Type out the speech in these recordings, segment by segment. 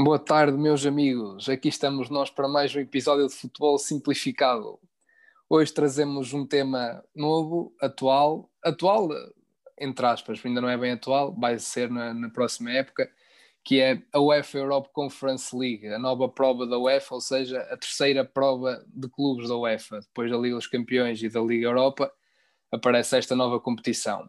Boa tarde, meus amigos. Aqui estamos nós para mais um episódio de Futebol Simplificado. Hoje trazemos um tema novo, atual, entre aspas, ainda não é bem atual, vai ser na próxima época, que é a UEFA Europa Conference League, a nova prova da UEFA, ou seja, a terceira prova de clubes da UEFA. Depois da Liga dos Campeões e da Liga Europa, aparece esta nova competição.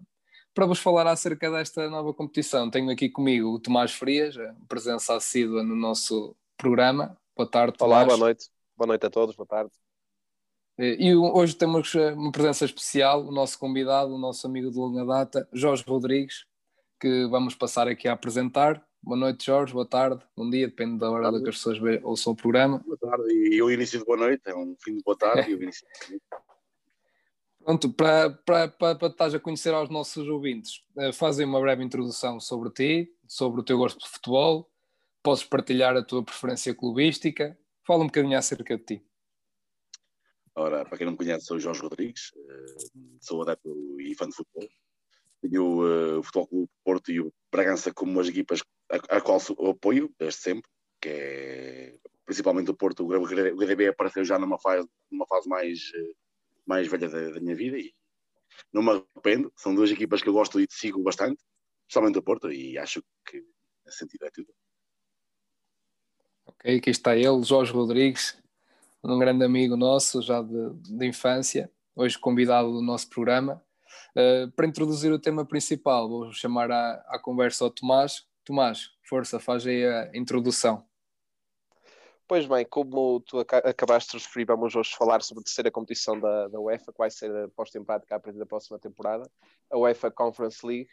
Para vos falar acerca desta nova competição, tenho aqui comigo o Tomás Frias, presença assídua no nosso programa. Boa tarde, Tomás. Olá, boa noite. Boa noite a todos, boa tarde. E hoje temos uma presença especial, o nosso convidado, o nosso amigo de longa data, Jorge Rodrigues, que vamos passar aqui a apresentar. Boa noite, Jorge, boa tarde, bom dia, depende da hora da que as pessoas ouçam o programa. Boa tarde, e o início de boa noite, é um fim de boa tarde e o início de boa noite. Pronto, para estás a conhecer aos nossos ouvintes, fazem uma breve introdução sobre ti, sobre o teu gosto de futebol, podes partilhar a tua preferência clubística, fala um bocadinho acerca de ti. Ora, para quem não me conhece, sou Jorge Rodrigues, sou adepto e fã de futebol, tenho o Futebol Clube Porto e o Bragança como as equipas a qual apoio desde sempre, que é principalmente o Porto. O GDB apareceu já numa fase mais velha da minha vida e não me arrependo. São duas equipas que eu gosto e sigo bastante, especialmente o Porto, e acho que nesse sentido é tudo. Ok, aqui está ele, Jorge Rodrigues, um grande amigo nosso já de infância, hoje convidado do nosso programa. Para introduzir o tema principal, vou chamar à conversa ao Tomás. Tomás, força, faz aí a introdução. Pois bem, como tu acabaste de referir, vamos hoje falar sobre a terceira competição da UEFA, que vai ser posta em prática a partir da próxima temporada, a UEFA Conference League.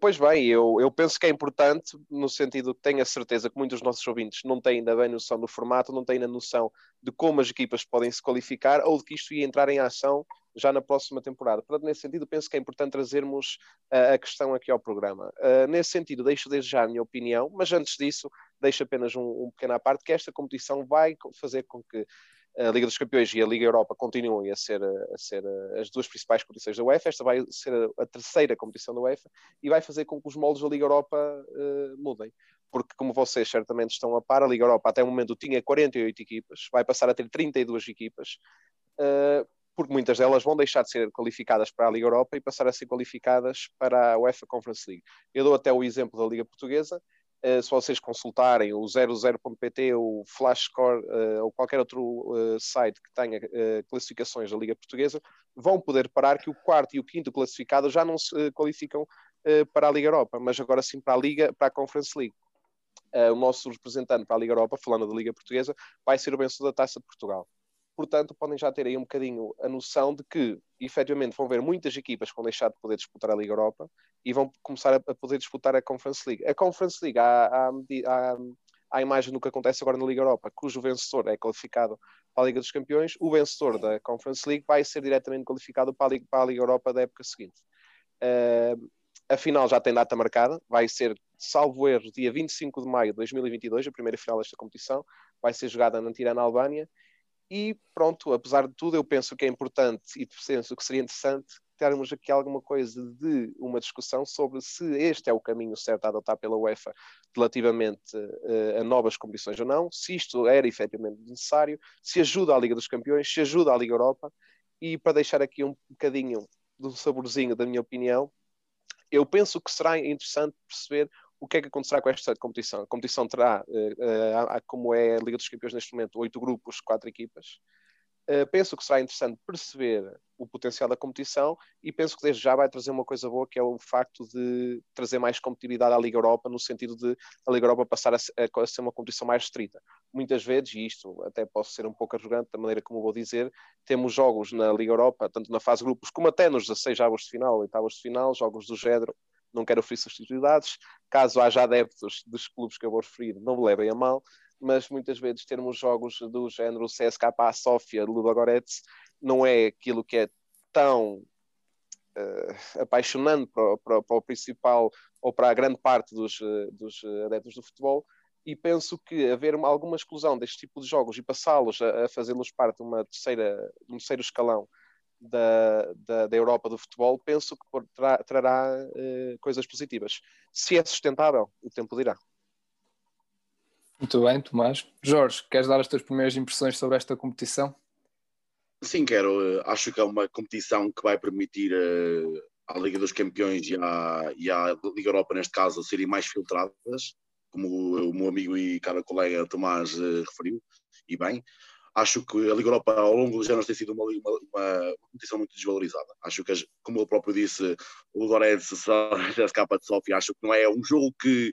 Pois bem, eu penso que é importante, no sentido que tenho a certeza que muitos dos nossos ouvintes não têm ainda bem noção do formato, não têm ainda noção de como as equipas podem se qualificar ou de que isto ia entrar em ação já na próxima temporada. Portanto, nesse sentido, penso que é importante trazermos a questão aqui ao programa. Nesse sentido, deixo desde já a minha opinião, mas antes disso, deixo apenas um pequeno à parte, que esta competição vai fazer com que a Liga dos Campeões e a Liga Europa continuem a ser as duas principais competições da UEFA. Esta vai ser a terceira competição da UEFA e vai fazer com que os moldes da Liga Europa mudem. Porque, como vocês certamente estão a par, a Liga Europa até o momento tinha 48 equipas, vai passar a ter 32 equipas, porque muitas delas vão deixar de ser qualificadas para a Liga Europa e passar a ser qualificadas para a UEFA Conference League. Eu dou até o exemplo da Liga Portuguesa. Se vocês consultarem o 00.pt, o FlashScore ou qualquer outro site que tenha classificações da Liga Portuguesa, vão poder reparar que o quarto e o quinto classificado já não se qualificam para a Liga Europa, mas agora sim para a Conference League. O nosso representante para a Liga Europa, falando da Liga Portuguesa, vai ser o vencedor da Taça de Portugal. Portanto, podem já ter aí um bocadinho a noção de que, efetivamente, vão ver muitas equipas que vão deixar de poder disputar a Liga Europa e vão começar a poder disputar a Conference League. A Conference League, à imagem do que acontece agora na Liga Europa, cujo vencedor é qualificado para a Liga dos Campeões, o vencedor da Conference League vai ser diretamente qualificado para a Liga Europa da época seguinte. A final já tem data marcada, vai ser, salvo erro, dia 25 de maio de 2022, a primeira final desta competição, vai ser jogada na Tirana, Albânia. E pronto, apesar de tudo, eu penso que é importante e penso que seria interessante termos aqui alguma coisa de uma discussão sobre se este é o caminho certo a adotar pela UEFA relativamente a novas competições ou não, se isto era efetivamente necessário, se ajuda a Liga dos Campeões, se ajuda a Liga Europa. E para deixar aqui um bocadinho de um saborzinho da minha opinião, eu penso que será interessante perceber o que é que acontecerá com esta competição. A competição terá, como é a Liga dos Campeões neste momento, 8 grupos, 4 equipas. Penso que será interessante perceber o potencial da competição e penso que desde já vai trazer uma coisa boa, que é o facto de trazer mais competitividade à Liga Europa, no sentido de a Liga Europa passar a ser uma competição mais restrita. Muitas vezes, e isto até posso ser um pouco arrogante da maneira como vou dizer, temos jogos na Liga Europa, tanto na fase de grupos como até nos 16 avos de final, 8avos de final, jogos do género. Não quero oferecer substituidades, caso haja adeptos dos clubes que eu vou referir, não me levem a mal, mas muitas vezes termos jogos do género CSKA Sofia, Ludogorets, não é aquilo que é tão apaixonante para o principal, ou para a grande parte dos adeptos do futebol, e penso que haver alguma exclusão deste tipo de jogos e passá-los a fazê-los parte de um terceiro escalão da Europa do futebol, penso que trará coisas positivas. Se é sustentável, o tempo dirá. Muito bem, Tomás. Jorge, queres dar as tuas primeiras impressões sobre esta competição? Sim, quero. Acho que é uma competição que vai permitir à Liga dos Campeões e à Liga Europa, neste caso, serem mais filtradas, como o meu amigo e caro colega Tomás referiu, e bem. Acho que a Liga Europa, ao longo dos anos, tem sido uma competição muito desvalorizada. Acho que, como eu próprio disse, o Ludogorets, CSKA Sofia, acho que não é um jogo que,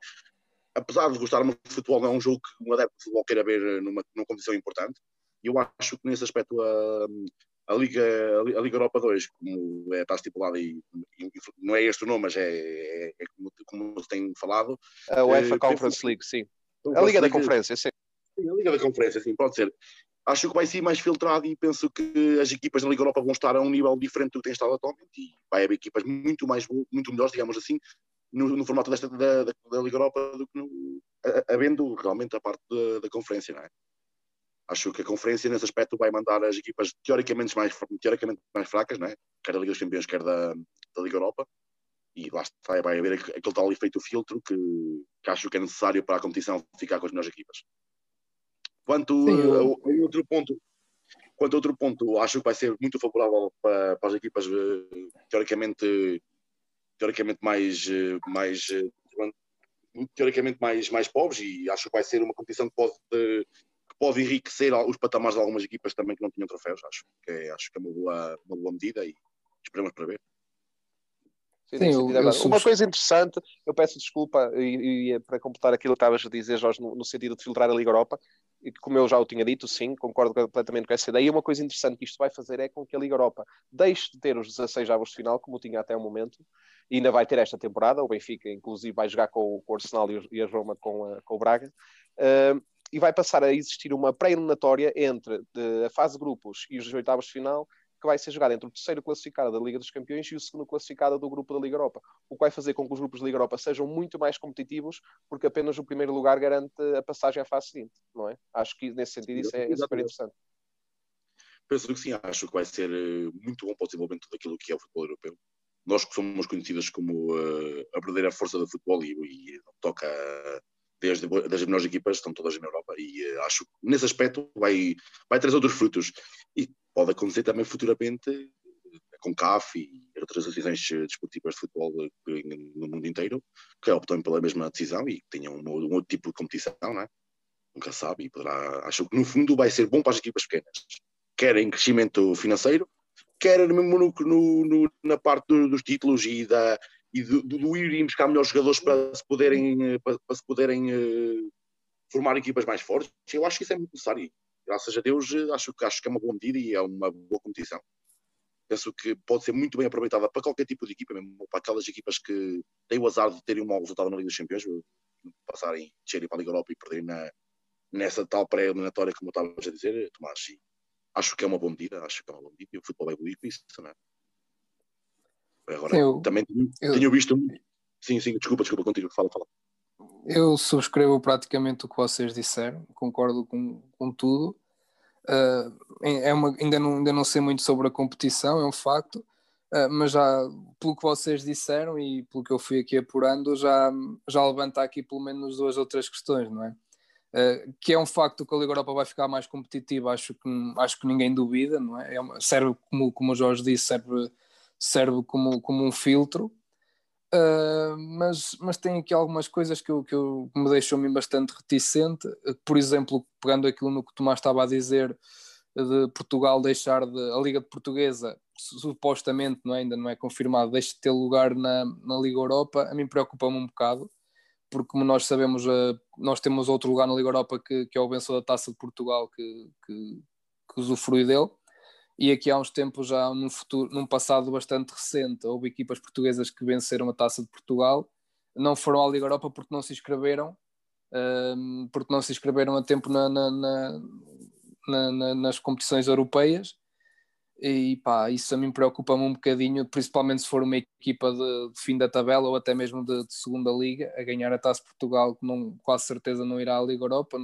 apesar de gostarmos de futebol, não é um jogo que um adepto de futebol queira ver numa competição importante. E eu acho que, nesse aspecto, a Liga Europa 2, como está estipulada, e não é este o nome, mas é como se tem falado. A UEFA Conference League, sim. A Liga da Conferência, sim. A Liga da Conferência, sim, pode ser. Acho que vai ser mais filtrado e penso que as equipas da Liga Europa vão estar a um nível diferente do que tem estado atualmente e vai haver equipas muito melhores, digamos assim, no formato desta da Liga Europa do que havendo realmente a parte da conferência, não é? Acho que a conferência, nesse aspecto, vai mandar as equipas teoricamente mais fracas, não é? Quer da Liga dos Campeões, quer da Liga Europa, e lá está, vai haver aquele tal efeito filtro que acho que é necessário para a competição ficar com as melhores equipas. Quanto a outro ponto, acho que vai ser muito favorável para as equipas teoricamente mais pobres, e acho que vai ser uma competição que pode enriquecer os patamares de algumas equipas também que não tinham troféus. Acho que é uma boa medida e esperamos para ver. Sim, uma coisa interessante, eu peço desculpa e para completar aquilo que estavas a dizer, Jorge, no sentido de filtrar a Liga Europa, e como eu já o tinha dito, sim, concordo completamente com essa ideia, e uma coisa interessante que isto vai fazer é com que a Liga Europa deixe de ter os 16avos de final, como tinha até o momento, e ainda vai ter esta temporada, o Benfica inclusive vai jogar com o Arsenal e a Roma com o Braga, e vai passar a existir uma pré-eliminatória entre a fase de grupos e os 18avos de final, que vai ser jogada entre o terceiro classificado da Liga dos Campeões e o segundo classificado do grupo da Liga Europa, o que vai fazer com que os grupos da Liga Europa sejam muito mais competitivos, porque apenas o primeiro lugar garante a passagem à fase seguinte, não é? Acho que nesse sentido isso é super interessante. Penso que sim, acho que vai ser muito bom para o desenvolvimento daquilo que é o futebol europeu. Nós que somos conhecidas como a verdadeira força do futebol e toca das melhores equipas, estão todas na Europa, e acho que nesse aspecto vai trazer outros frutos. E pode acontecer também futuramente com CAF e outras decisões desportivas de futebol no mundo inteiro, que optam pela mesma decisão e que tenham um outro tipo de competição, não é? Nunca sabe, e poderá... Acho que no fundo vai ser bom para as equipas pequenas, quer em crescimento financeiro, quer mesmo na parte dos títulos e do ir buscar melhores jogadores para se poderem formar equipas mais fortes. Eu acho que isso é muito necessário. Graças a Deus, acho que é uma boa medida e é uma boa competição. Penso que pode ser muito bem aproveitada para qualquer tipo de equipa, mesmo para aquelas equipas que têm o azar de terem um mau resultado na Liga dos Campeões, passarem, descerem para a Liga Europa e perderem nessa tal pré-eliminatória, como eu estava a dizer, Tomás. Acho que é uma boa medida, e o futebol vai evoluir com isso, não é? Agora, tenho visto... Sim, desculpa, continuo, fala. Eu subscrevo praticamente o que vocês disseram, concordo com tudo. Ainda não sei muito sobre a competição, é um facto, mas já pelo que vocês disseram e pelo que eu fui aqui apurando, já levanta aqui pelo menos duas ou três questões, não é? Que é um facto que a Liga Europa vai ficar mais competitiva, acho que ninguém duvida, não é? Serve, como o Jorge disse, serve como um filtro. Mas tem aqui algumas coisas que me deixam bastante reticente, por exemplo, pegando aquilo no que o Tomás estava a dizer de Portugal deixar a Liga Portuguesa, supostamente, não é? Ainda não é confirmado, deixa de ter lugar na Liga Europa. A mim preocupa-me um bocado, porque como nós sabemos, nós temos outro lugar na Liga Europa que é o vencedor da Taça de Portugal que usufrui dele. E aqui há uns tempos, já num passado bastante recente, houve equipas portuguesas que venceram a Taça de Portugal, não foram à Liga Europa porque não se inscreveram, a tempo nas competições europeias, e pá, isso a mim preocupa-me um bocadinho, principalmente se for uma equipa de fim da tabela ou até mesmo de segunda liga, a ganhar a Taça de Portugal, que quase certeza não irá à Liga Europa.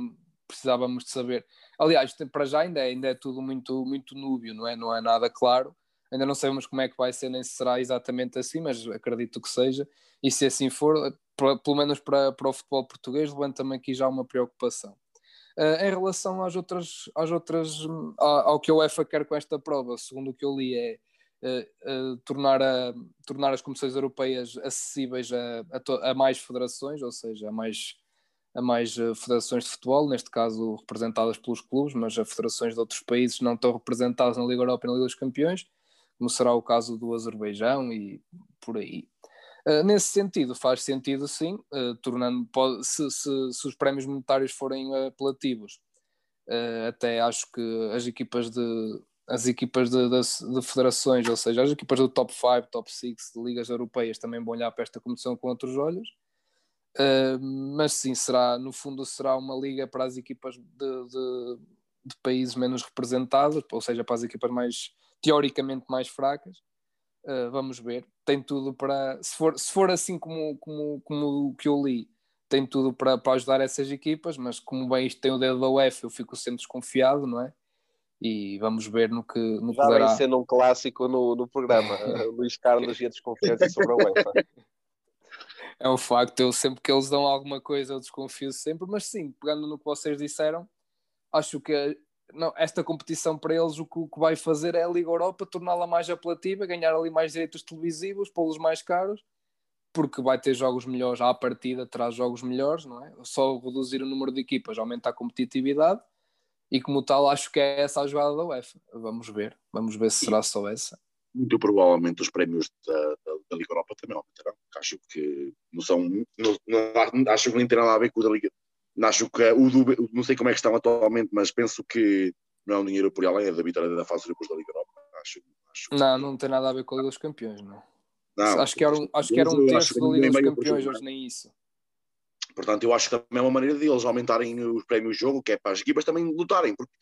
Precisávamos de saber. Aliás, para já ainda é tudo muito núbio, não é? Não é nada claro. Ainda não sabemos como é que vai ser, nem se será exatamente assim, mas acredito que seja. E se assim for, pelo menos para o futebol português, levanta também aqui já uma preocupação. Em relação ao que a UEFA quer com esta prova, segundo o que eu li, é tornar as competições europeias acessíveis a mais federações, ou seja, a mais federações de futebol, neste caso representadas pelos clubes, mas a federações de outros países não estão representadas na Liga Europa e na Liga dos Campeões, como será o caso do Azerbaijão e por aí. Nesse sentido, faz sentido sim, se os prémios monetários forem apelativos. Até acho que as equipas de federações, ou seja, as equipas do top 5, top 6 de ligas europeias também vão olhar para esta competição com outros olhos. Mas sim, no fundo será uma liga para as equipas de países menos representados, ou seja, para as equipas mais teoricamente mais fracas. Vamos ver, tem tudo para, se for assim como o que eu li, tem tudo para ajudar essas equipas, mas como bem isto tem o dedo da UEFA, eu fico sempre desconfiado, não é? E vamos ver no que já dará. Já vem sendo um clássico no programa, Luís Carlos e a desconfiança sobre a UEFA. É um facto, eu sempre que eles dão alguma coisa eu desconfio sempre, mas sim, pegando no que vocês disseram, acho que não, esta competição para eles o que vai fazer é a Liga Europa torná-la mais apelativa, ganhar ali mais direitos televisivos, pô-los mais caros, porque vai ter jogos melhores à partida, traz jogos melhores, não é? Só reduzir o número de equipas aumenta a competitividade e como tal acho que é essa a jogada da UEFA. Vamos ver se será só essa. Muito provavelmente os prémios da Liga Europa também aumentarão, acho que acho que não terá nada a ver com o da Liga. Acho que não sei como é que estão atualmente, mas penso que não é um dinheiro por além, é da vitória da fase depois da Liga Europa. Não tem nada a ver com a Liga dos Campeões, não. Acho que era um terço da Liga dos Campeões, hoje nem isso. Portanto, eu acho que também é uma maneira de eles aumentarem os prémios de jogo, que é para as equipas também lutarem, porque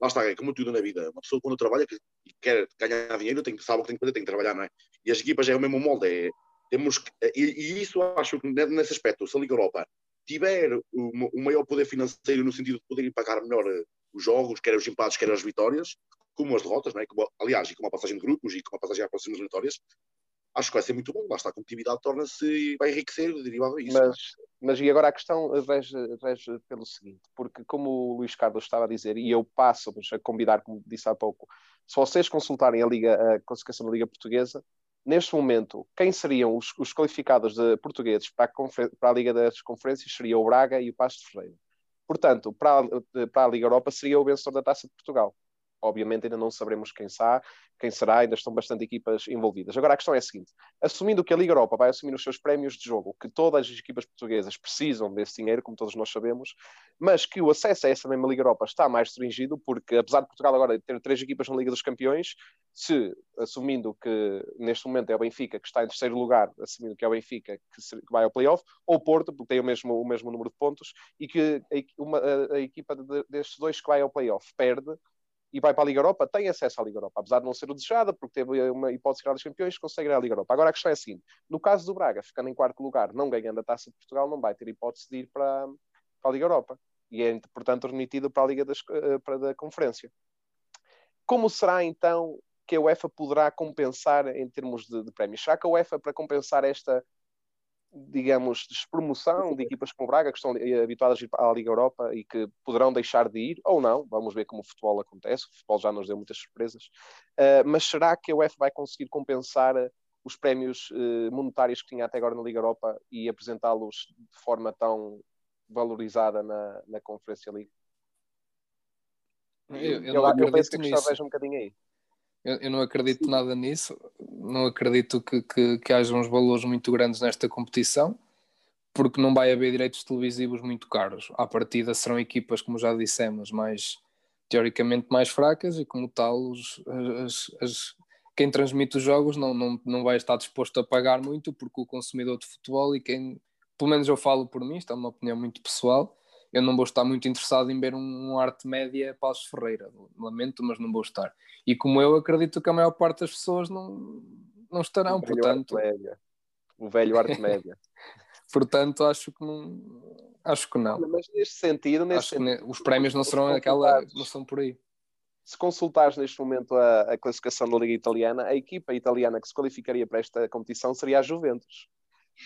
lá está, é como tudo na vida. Uma pessoa quando trabalha e quer ganhar dinheiro, sabe o que tem que fazer, tem que trabalhar, não é? E as equipas é o mesmo molde. E isso acho que nesse aspecto, se a Liga Europa tiver o maior poder financeiro no sentido de poderem pagar melhor os jogos, quer os empates, quer as vitórias, como as derrotas, não é? Aliás, e com a passagem de grupos e com a passagem às próximas vitórias, acho que vai ser muito bom. Lá está, a competitividade torna-se, vai enriquecer, derivado disso. Mas e agora a questão vejo pelo seguinte, porque como o Luís Carlos estava a dizer, e eu passo-vos a convidar, como disse há pouco, se vocês consultarem a classificação da Liga Portuguesa, neste momento, quem seriam os qualificados de portugueses para a Liga das Conferências seria o Braga e o Paços de Ferreira. Portanto, para a Liga Europa seria o vencedor da Taça de Portugal. Obviamente ainda não saberemos quem será, ainda estão bastante equipas envolvidas. Agora a questão é a seguinte, assumindo que a Liga Europa vai assumir os seus prémios de jogo, que todas as equipas portuguesas precisam desse dinheiro, como todos nós sabemos, mas que o acesso a essa mesma Liga Europa está mais restringido, porque apesar de Portugal agora ter 3 equipas na Liga dos Campeões, assumindo que neste momento é o Benfica que está em 3º lugar, assumindo que é o Benfica que vai ao play-off, ou o Porto, porque tem o mesmo número de pontos, e que a equipa destes 2 que vai ao play-off perde, e vai para a Liga Europa, tem acesso à Liga Europa, apesar de não ser o desejada, porque teve uma hipótese de campeões, consegue ir à Liga Europa. Agora a questão é a seguinte, no caso do Braga, ficando em 4º lugar, não ganhando a Taça de Portugal, não vai ter hipótese de ir para a Liga Europa, e é, portanto, remitido para a Liga da Conferência. Como será, então, que a UEFA poderá compensar em termos de prémios? Será que a UEFA, para compensar esta, digamos, despromoção de equipas como o Braga, que estão habituadas a ir à Liga Europa e que poderão deixar de ir, ou não, vamos ver como o futebol acontece, o futebol já nos deu muitas surpresas, mas será que a UEFA vai conseguir compensar os prémios monetários que tinha até agora na Liga Europa e apresentá-los de forma tão valorizada na Conferência League? Eu penso que já vejo um bocadinho aí. Eu não acredito nada nisso, não acredito que haja uns valores muito grandes nesta competição, porque não vai haver direitos televisivos muito caros. À partida serão equipas, como já dissemos, teoricamente mais fracas e como tal quem transmite os jogos não vai estar disposto a pagar muito, porque o consumidor de futebol e quem, pelo menos eu falo por mim, isto é uma opinião muito pessoal, eu não vou estar muito interessado em ver um arte média Paços de Ferreira, lamento, mas não vou estar. E como eu acredito que a maior parte das pessoas não estarão, portanto... O velho arte média. Portanto, acho que não. Mas neste sentido, os prémios não são por aí. Se consultares neste momento a classificação da Liga Italiana, a equipa italiana que se qualificaria para esta competição seria a Juventus.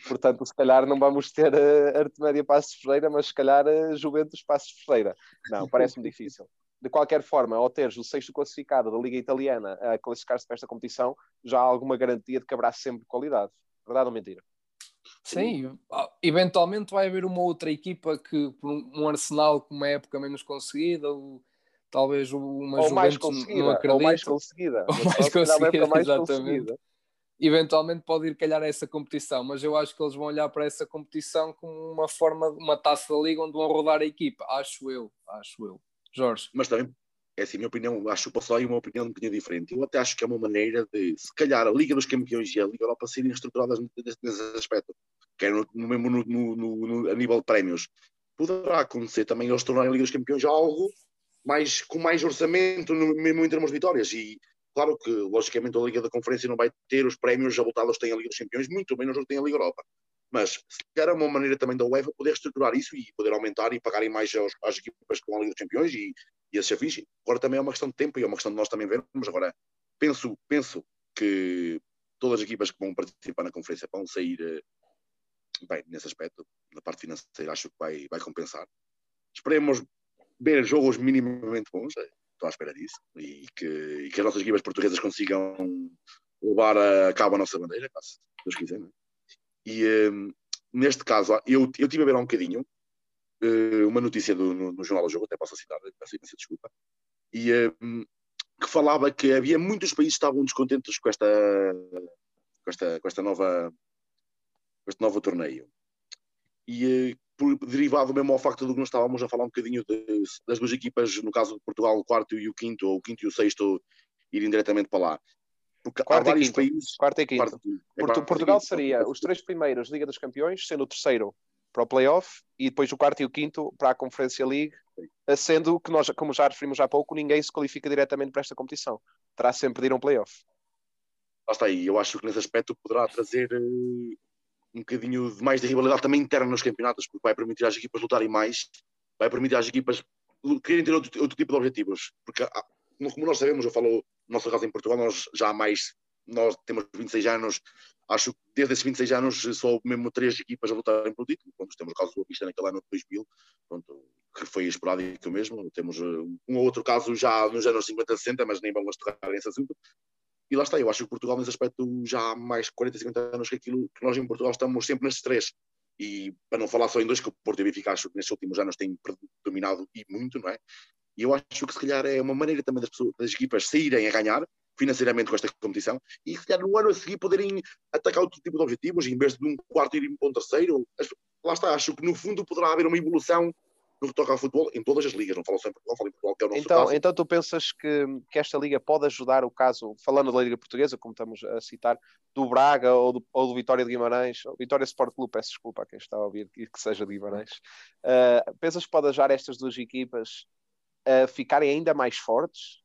Portanto, se calhar não vamos ter Artemédia Paços de Ferreira, mas se calhar Juventus Paços de Ferreira. Não, parece-me difícil. De qualquer forma, ao teres o 6º classificado da Liga Italiana a classificar-se para esta competição, já há alguma garantia de que haverá sempre qualidade. Verdade ou mentira? Sim, eventualmente vai haver uma outra equipa que, um Arsenal com uma época menos conseguida, ou talvez uma ou Juventus não acredita. Ou mais conseguida. Ou mais conseguida, mais exatamente. Conseguida. Eventualmente pode ir calhar a essa competição, mas eu acho que eles vão olhar para essa competição como uma forma de uma taça da liga onde vão rodar a equipa, acho eu, Jorge. Mas também, é assim, a minha opinião, acho que o pessoal tem uma opinião um bocadinho diferente. Eu até acho que é uma maneira de, se calhar, a Liga dos Campeões e a Liga Europa serem estruturadas nesse aspecto, quer no mesmo a nível de prémios. Poderá acontecer também eles tornarem a Liga dos Campeões algo mais, com mais orçamento, mesmo em termos de vitórias, e claro que, logicamente, a Liga da Conferência não vai ter os prémios avultados que tem a Liga dos Campeões, muito menos que tem a Liga Europa. Mas, se calhar, é uma maneira também da UEFA poder estruturar isso e poder aumentar e pagarem mais às equipas com a Liga dos Campeões e esses afins. Agora também é uma questão de tempo e é uma questão de nós também vermos. Agora, penso que todas as equipas que vão participar na Conferência vão sair bem nesse aspecto. Na parte financeira, acho que vai compensar. Esperemos ver jogos minimamente bons. Estou à espera disso, e que as nossas equipas portuguesas consigam levar a cabo a nossa bandeira, caso Deus quiser, não é? E neste caso, eu tive a ver há um bocadinho uma notícia no Jornal do Jogo, até posso citar, peço imensa desculpa, e que falava que havia muitos países que estavam descontentes com este novo torneio, e derivado mesmo ao facto de que nós estávamos a falar um bocadinho das duas equipas, no caso de Portugal, o quarto e o quinto, ou o quinto e o sexto, irem diretamente para lá. Porque quarto há vários países... Quarto e quinto. Portugal seria os 3 primeiros Liga dos Campeões, sendo o terceiro para o play-off, e depois o quarto e o quinto para a Conferência League, sendo que nós, como já referimos há pouco, ninguém se qualifica diretamente para esta competição. Terá sempre de ir a um play-off. Lá está aí. Eu acho que nesse aspecto poderá trazer... um bocadinho de mais de rivalidade também interna nos campeonatos, porque vai permitir às equipas lutarem mais, vai permitir às equipas quererem ter outro tipo de objetivos, porque como nós sabemos, eu falo no nosso caso em Portugal, nós temos 26 anos, acho que desde esses 26 anos só mesmo 3 equipas a lutarem pelo título. Pronto, temos o caso do Boavista naquele ano de 2000, pronto, que foi esporádico mesmo, temos um ou outro caso já nos anos 50, 60, mas nem vamos tocar nesse assunto. E lá está, eu acho que Portugal nesse aspecto já há mais de 40, 50 anos que aquilo que nós em Portugal estamos sempre nestes 3. E para não falar só em 2, que o Porto e o Benfica acho que nestes últimos anos têm dominado e muito, não é? E eu acho que se calhar é uma maneira também das equipas saírem a ganhar financeiramente com esta competição e se calhar no ano a seguir poderem atacar outro tipo de objetivos e em vez de um quarto irem para um terceiro. Lá está, acho que no fundo poderá haver uma evolução no que toca ao futebol em todas as ligas, não falo só em Portugal, falo em Portugal, que é o nosso caso. Então tu pensas que esta liga pode ajudar o caso, falando da Liga Portuguesa, como estamos a citar, do Braga ou do Vitória de Guimarães, Vitória Sport Clube, peço desculpa a quem está a ouvir que seja de Guimarães, pensas que pode ajudar estas duas equipas a ficarem ainda mais fortes?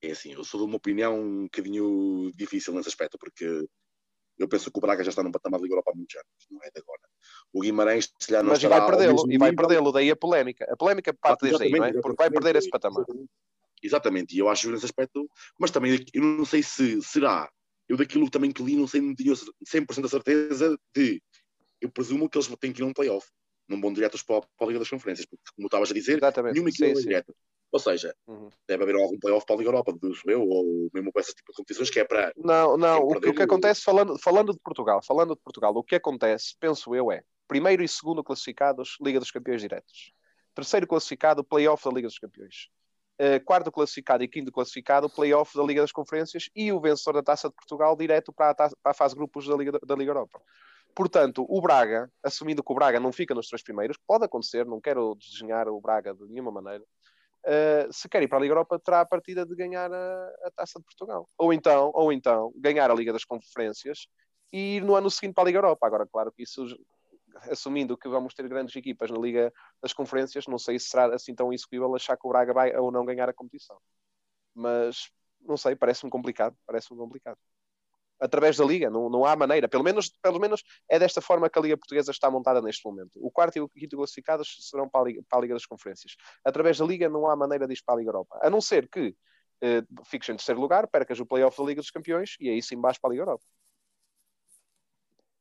É assim, eu sou de uma opinião um bocadinho difícil nesse aspecto, porque eu penso que o Braga já está num patamar da Liga Europa há muitos anos, não é de agora. O Guimarães, se calhar, não mas estará... Mas vai perdê-lo, daí a polémica. A polémica parte desde aí, não é? Porque vai perder esse patamar. Exatamente, e eu acho nesse aspecto... Mas também, eu não sei se será... Eu daquilo também que li, não sei, não tenho 100% da certeza de... Eu presumo que eles têm que ir a um play-off. Não vão diretos para a Liga das Conferências, porque, como estavas a dizer, exatamente, nenhuma equipe vai direta. Ou seja, deve haver algum playoff para a Liga Europa, ou mesmo com esse tipo de competições que é para... Não, o que acontece, falando de Portugal, o que acontece, penso eu, é primeiro e segundo classificados, Liga dos Campeões diretos. Terceiro classificado, playoff da Liga dos Campeões. Quarto classificado e quinto classificado, playoff da Liga das Conferências e o vencedor da Taça de Portugal direto para a fase de grupos da Liga Europa. Portanto, o Braga, assumindo que o Braga não fica nos 3 primeiros, pode acontecer, não quero desenhar o Braga de nenhuma maneira, se quer ir para a Liga Europa, terá a partida de ganhar a Taça de Portugal. Ou então, ganhar a Liga das Conferências e ir no ano seguinte para a Liga Europa. Agora, claro que isso, assumindo que vamos ter grandes equipas na Liga das Conferências, não sei se será assim tão execuível achar que o Braga vai ou não ganhar a competição. Mas, não sei, parece-me complicado. Através da Liga, não há maneira. Pelo menos é desta forma que a Liga Portuguesa está montada neste momento. O quarto e o quinto classificados serão para a Liga das Conferências. Através da Liga não há maneira de ir para a Liga Europa. A não ser que fiques em terceiro lugar, percas o play-off da Liga dos Campeões e aí sim vais para a Liga Europa.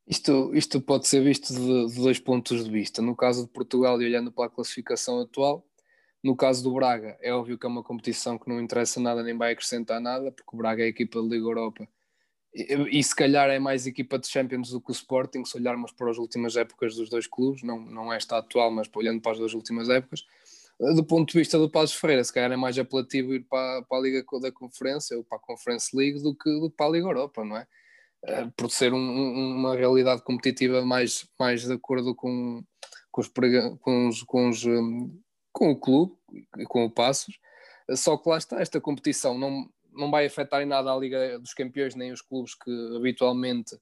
Isto pode ser visto de dois pontos de vista. No caso de Portugal, e olhando para a classificação atual, no caso do Braga, é óbvio que é uma competição que não interessa nada nem vai acrescentar nada, porque o Braga é a equipa da Liga Europa e se calhar é mais equipa de Champions do que o Sporting, se olharmos para as últimas épocas dos dois clubes, não esta atual, mas olhando para as duas últimas épocas. Do ponto de vista do Paços de Ferreira, se calhar é mais apelativo ir para a Liga da Conferência ou para a Conference League do que para a Liga Europa, não é? Por ser uma realidade competitiva mais de acordo com o clube e com o Paços. Só que lá está, esta competição não vai afetar em nada a Liga dos Campeões nem os clubes que habitualmente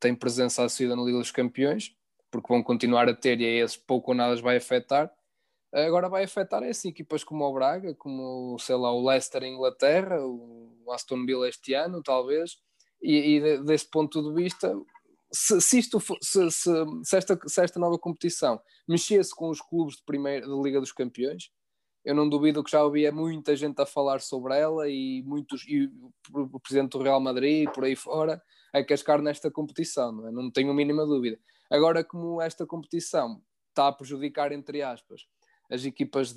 têm presença assídua na Liga dos Campeões, porque vão continuar a ter, e a esses pouco ou nada vai afetar. Agora vai afetar equipas como o Braga, como o Leicester em Inglaterra, o Aston Villa este ano talvez. E desse ponto de vista, se esta nova competição mexesse com os clubes da Liga dos Campeões, eu não duvido que já havia muita gente a falar sobre ela e o presidente do Real Madrid por aí fora a cascar nesta competição, não tenho a mínima dúvida. Agora, como esta competição está a prejudicar, entre aspas, as equipas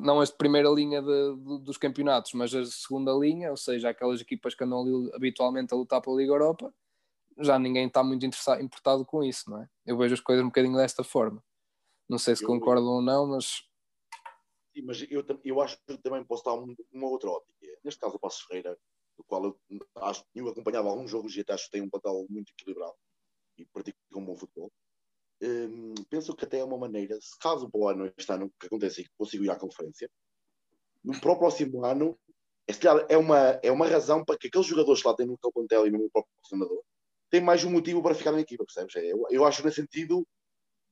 não as de primeira linha dos campeonatos, mas as de segunda linha, ou seja, aquelas equipas que andam ali habitualmente a lutar pela Liga Europa, já ninguém está muito importado com isso, não é? Eu vejo as coisas um bocadinho desta forma. Não sei se concordam ou não, mas... Sim, mas eu acho que também posso dar uma outra ótica. Neste caso, o Paços de Ferreira, do qual eu acompanhava alguns jogos e até acho que tem um plantel muito equilibrado e pratica um bom futebol. Penso que até é uma maneira, se caso para o ano, este ano, que acontece e que consigo ir à conferência, para o próximo ano, é uma razão para que aqueles jogadores que lá têm no plantel e no próprio treinador têm mais um motivo para ficar na equipa, percebes? Eu acho que, nesse sentido,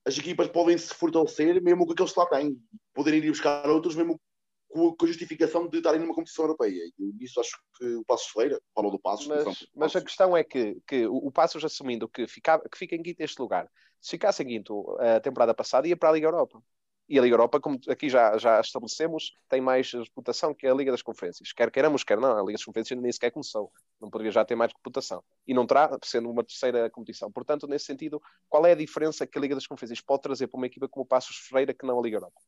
as equipas podem se fortalecer mesmo com aqueles que lá têm, poderem ir buscar outros mesmo com a justificação de estarem numa competição europeia. E isso acho que o Paços de Ferreira falou do Paços. Mas a questão é que o Paços, assumindo que fica em quinto este lugar, se ficasse em quinto a temporada passada, ia para a Liga Europa. E a Liga Europa, como aqui já estabelecemos, tem mais reputação que a Liga das Conferências. Quer queiramos, quer não, a Liga das Conferências nem sequer começou. Não poderia já ter mais reputação. E não terá, sendo uma terceira competição. Portanto, nesse sentido, qual é a diferença que a Liga das Conferências pode trazer para uma equipa como o Paços de Ferreira que não a Liga Europa?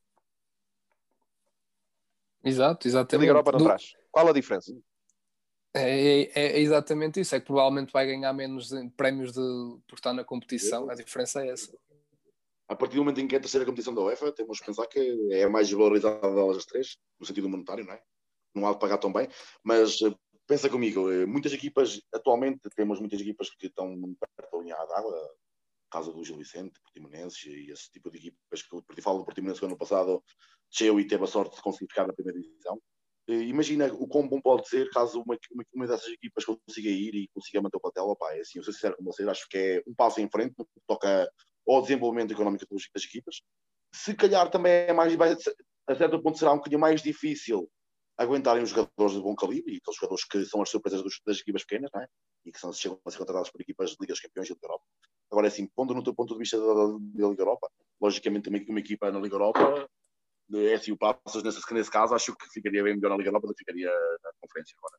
Exato, exatamente. A Liga Europa não traz. Qual a diferença? É exatamente isso, é que provavelmente vai ganhar menos prémios por estar na competição, a diferença é essa. A partir do momento em que é a terceira competição da UEFA, temos de pensar que é a mais valorizada delas as três, no sentido monetário, não é? Não há de pagar tão bem, mas pensa comigo, muitas equipas, atualmente temos muitas equipas que estão perto da linha d'água, caso do Gil Vicente, Portimonense e esse tipo de equipas que falo do Portimonense que ano passado desceu e teve a sorte de conseguir ficar na primeira divisão. Imagina o quão bom pode ser caso uma dessas equipas consiga ir e consiga manter o plantel. Opa, eu sou sincero com vocês, acho que é um passo em frente no que toca ao desenvolvimento económico das equipas. Se calhar também é mais, a certo ponto será um bocadinho mais difícil aguentarem os jogadores de bom calibre e aqueles jogadores que são as surpresas das equipas pequenas, não é? E que chegam a ser contratados por equipas de Ligas Campeões e Liga Europa. Agora, assim, pondo no teu ponto de vista da Liga Europa, logicamente também uma equipa na Liga Europa... É assim, o Paços, nesse caso, acho que ficaria bem melhor na Liga Europa do que ficaria na Conferência. Agora,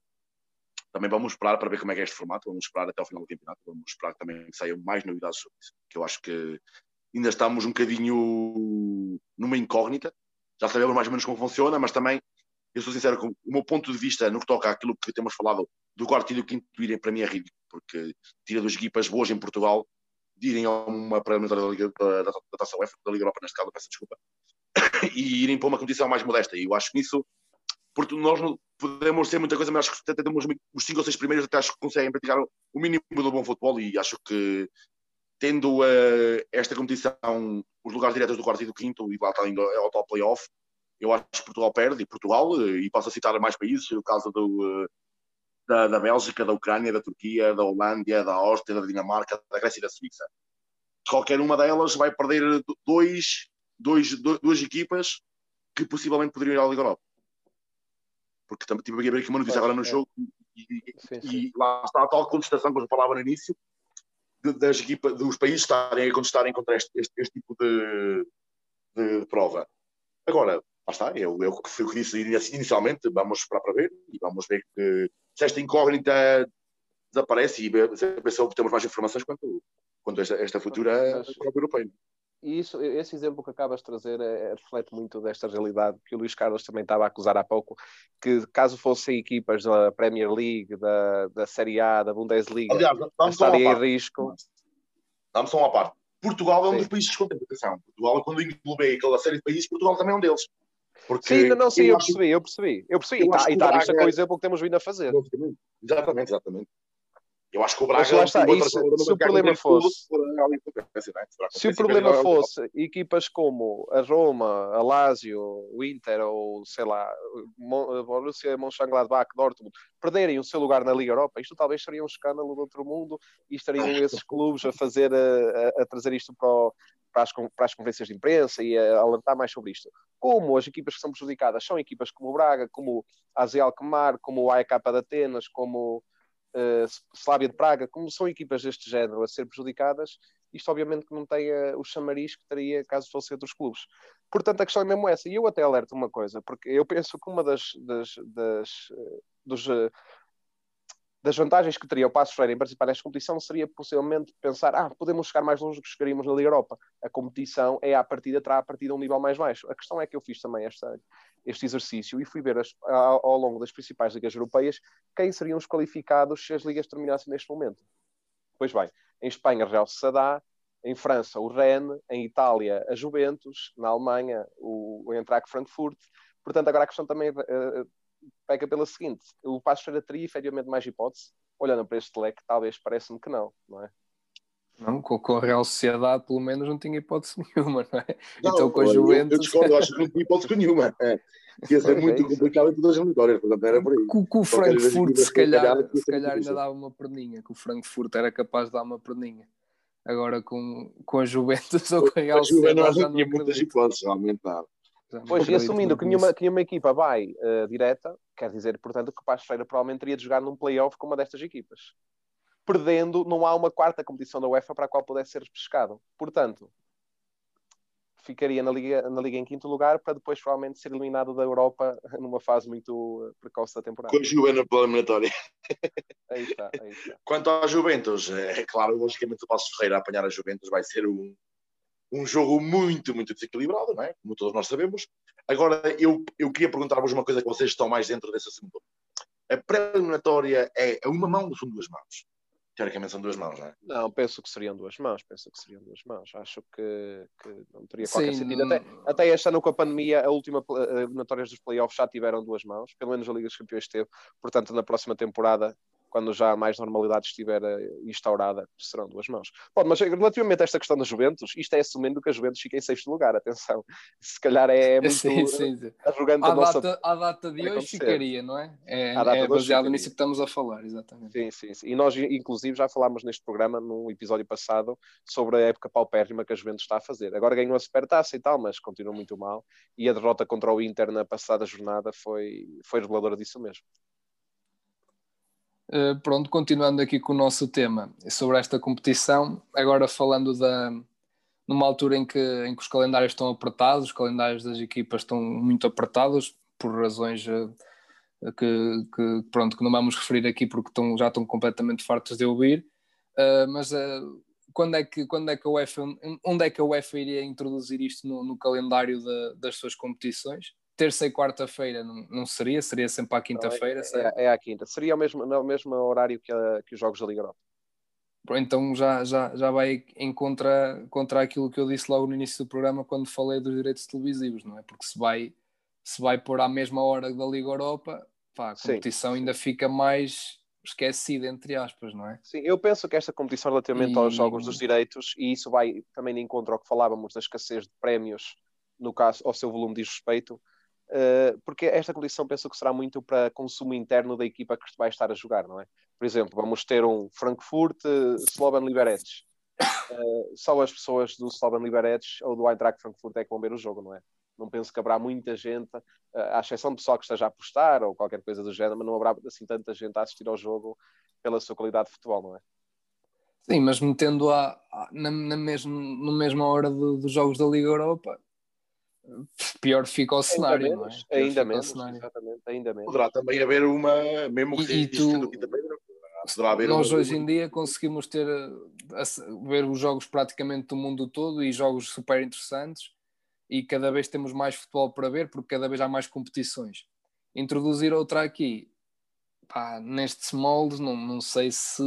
também vamos esperar para ver como é que é este formato, vamos esperar até ao final do campeonato, vamos esperar que também saiam mais novidades sobre isso, que eu acho que ainda estamos um bocadinho numa incógnita, já sabemos mais ou menos como funciona, mas também, eu sou sincero, com o meu ponto de vista no que toca àquilo que temos falado do quarto e do quinto irem, para mim é ridículo, porque tira dos equipas boas em Portugal de irem a uma pré-eliminatória da Taça UEFA, da Liga Europa neste caso, peço desculpa, e irem para uma competição mais modesta. E eu acho que nisso, porque nós não podemos ser muita coisa, mas acho que até temos os 5 ou 6 primeiros, até acho que conseguem praticar o mínimo do bom futebol. E acho que, tendo esta competição, os lugares diretos do quarto e do quinto, e lá está indo ao top playoff, eu acho que Portugal perde. E Portugal, e posso citar mais países, o caso da Bélgica, da Ucrânia, da Turquia, da Holândia, da Áustria, da Dinamarca, da Grécia e da Suíça. Qualquer uma delas vai perder duas equipas que possivelmente poderiam ir à Liga Europa, porque também tive a ver que uma notícia agora no jogo e lá está a tal contestação que eu falava no início das equipas, dos países estarem a contestarem contra este tipo de prova. Agora, lá está, foi o que disse inicialmente, vamos esperar para ver e vamos ver que se esta incógnita desaparece e se obtemos mais informações quanto quanto a esta futura Copa Europeia. E isso, esse exemplo que acabas de trazer reflete muito desta realidade que o Luís Carlos também estava a acusar há pouco, que caso fossem equipas da Premier League, da Série A, da Bundesliga, aliás, estaria em risco. Dá-me só uma parte. Portugal é um dos países com atenção. Portugal, quando englobei aquela série de países, Portugal também é um deles. Porque eu percebi. E está isto com o exemplo que temos vindo a fazer. Exatamente. Eu acho que o Braga... Se o problema fosse... Se o problema fosse equipas como a Roma, a Lazio, o Inter, ou sei lá, Borussia Mönchengladbach, Dortmund, perderem o seu lugar na Liga Europa, isto talvez seria um escândalo do outro mundo e estariam esses clubes a trazer isto para as conferências de imprensa e a alertar mais sobre isto. Como as equipas que são prejudicadas são equipas como o Braga, como a AZ Alkmaar, como o AEK de Atenas, como... Slavia de Praga, como são equipas deste género a ser prejudicadas, isto obviamente que não tem o chamariz que teria caso fosse outros clubes. Portanto, a questão é mesmo essa. E eu até alerto uma coisa, porque eu penso que uma das vantagens que teria o Paços de Ferreira em participar nesta competição seria possivelmente pensar, podemos chegar mais longe do que chegaríamos na Liga Europa. A competição é à partida, terá a partida um nível mais baixo. A questão é que eu fiz também este exercício e fui ver ao longo das principais ligas europeias quem seriam os qualificados se as ligas terminassem neste momento. Pois bem, em Espanha, Real Sociedad, em França, o Rennes, em Itália, a Juventus, na Alemanha, o Eintracht Frankfurt. Portanto, agora a questão também pega pela seguinte: o Paços de Ferreira teria efetivamente mais hipótese? Olhando para este leque, talvez, parece-me que não é? Não, com a Real Sociedade pelo menos não tinha hipótese nenhuma, não é? Não, então com a Juventus... Eu discordo, acho que não tinha hipótese nenhuma. Ia ser muito complicado em todas as vitórias, portanto era por aí. Com o Frankfurt se calhar ainda dava uma perninha, que o Frankfurt era capaz de dar uma perninha. Agora com a Juventus ou com a Real Sociedade... A Juventus não tinha muitas hipóteses, realmente dava. Pois, e assumindo que nenhuma equipa vai direta, quer dizer, portanto, que o Paços de Ferreira provavelmente teria de jogar num play-off com uma destas equipas. Perdendo, não há uma quarta competição da UEFA para a qual pudesse ser repescado. Portanto, ficaria na Liga em quinto lugar para depois provavelmente ser eliminado da Europa numa fase muito precoce da temporada. Com a Juventus pela eliminatória. Aí está. Quanto à Juventus, é claro, logicamente o Paços de Ferreira a apanhar a Juventus vai ser um jogo muito, muito desequilibrado, não é? Como todos nós sabemos. Agora, eu queria perguntar-vos uma coisa que vocês estão mais dentro desse assunto. A pré-eliminatória é uma mão ou são duas mãos? Teoricamente são duas mãos, não é? Não, penso que seriam duas mãos. Acho que não teria qualquer sentido. Até este ano com a pandemia, a última eliminatórias dos playoffs já tiveram duas mãos, pelo menos a Liga dos Campeões teve. Portanto, na próxima temporada, quando já mais normalidade estiver instaurada, serão duas mãos. Bom, mas relativamente a esta questão da Juventus, isto é assumindo que a Juventus fica em sexto lugar, atenção. Se calhar é muito arrogante a nossa... À data de hoje ficaria, não é? É baseado nisso que estamos a falar, exatamente. Sim. E nós, inclusive, já falámos neste programa, num episódio passado, sobre a época paupérrima que a Juventus está a fazer. Agora ganhou a Supertaça e tal, mas continua muito mal. E a derrota contra o Inter na passada jornada foi reveladora disso mesmo. Pronto, continuando aqui com o nosso tema sobre esta competição, agora falando numa altura em que os calendários estão apertados, os calendários das equipas estão muito apertados por razões que não vamos referir aqui porque já estão completamente fartos de ouvir, mas quando é que a UEFA, onde é que a UEFA iria introduzir isto no calendário das suas competições? Terça e quarta-feira não seria? Seria sempre à quinta-feira? É à quinta. Seria ao mesmo horário que os jogos da Liga Europa. Então já vai em contra aquilo que eu disse logo no início do programa quando falei dos direitos televisivos, não é? Porque se vai pôr à mesma hora da Liga Europa, a competição ainda fica mais esquecida, entre aspas, não é? Sim, eu penso que esta competição relativamente aos jogos dos direitos, e isso vai também de encontro ao que falávamos da escassez de prémios, no caso, ao seu volume diz respeito, porque esta competição penso que será muito para consumo interno da equipa que vai estar a jogar, não é? Por exemplo, vamos ter um Frankfurt, Slovan Liberec. Só as pessoas do Slovan Liberec ou do Eintracht Frankfurt é que vão ver o jogo, não é? Não penso que haverá muita gente, à exceção de pessoal que esteja a apostar ou qualquer coisa do género, mas não haverá assim tanta gente a assistir ao jogo pela sua qualidade de futebol, não é? Sim, mas metendo na mesma hora dos jogos da Liga Europa, pior fica o cenário, ainda menos, não é? Ainda menos, exatamente, ainda menos. Poderá também haver uma, mesmo que seja poderá haver nós um... hoje em dia conseguimos ter ver os jogos praticamente do mundo todo e jogos super interessantes, e cada vez temos mais futebol para ver porque cada vez há mais competições. Introduzir outra aqui, pá, nestes moldes, não sei se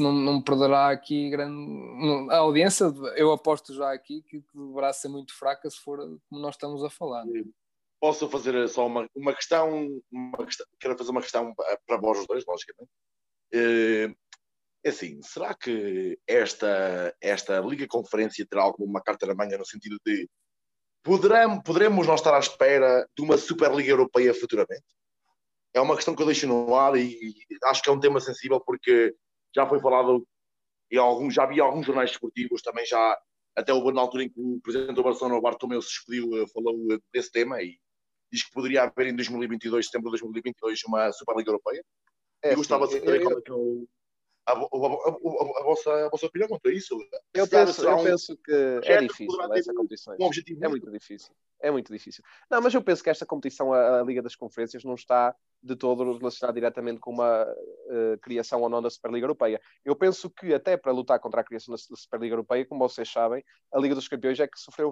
não perderá aqui grande... a audiência, eu aposto já aqui que deverá ser muito fraca se for como nós estamos a falar. Posso fazer só uma questão, quero fazer uma questão para vós os dois, logicamente. É assim, será que esta Liga Conferência terá alguma carta na manga no sentido de poderemos nós estar à espera de uma Superliga Europeia futuramente? É uma questão que eu deixo no ar e acho que é um tema sensível porque já foi falado, já vi alguns jornais desportivos também, já até na altura em que o presidente do Barcelona, o Bartomeu, se despediu, falou desse tema e diz que poderia haver em 2022, setembro de 2022, uma Superliga Europeia. E gostava de saber qual é que eu... a vossa opinião quanto a isso? Eu penso que é difícil essa competição. É muito difícil. É muito difícil. Não, mas eu penso que esta competição, a Liga das Conferências, não está de todo relacionada diretamente com uma criação ou não da Superliga Europeia. Eu penso que até para lutar contra a criação da Superliga Europeia, como vocês sabem, a Liga dos Campeões é que sofreu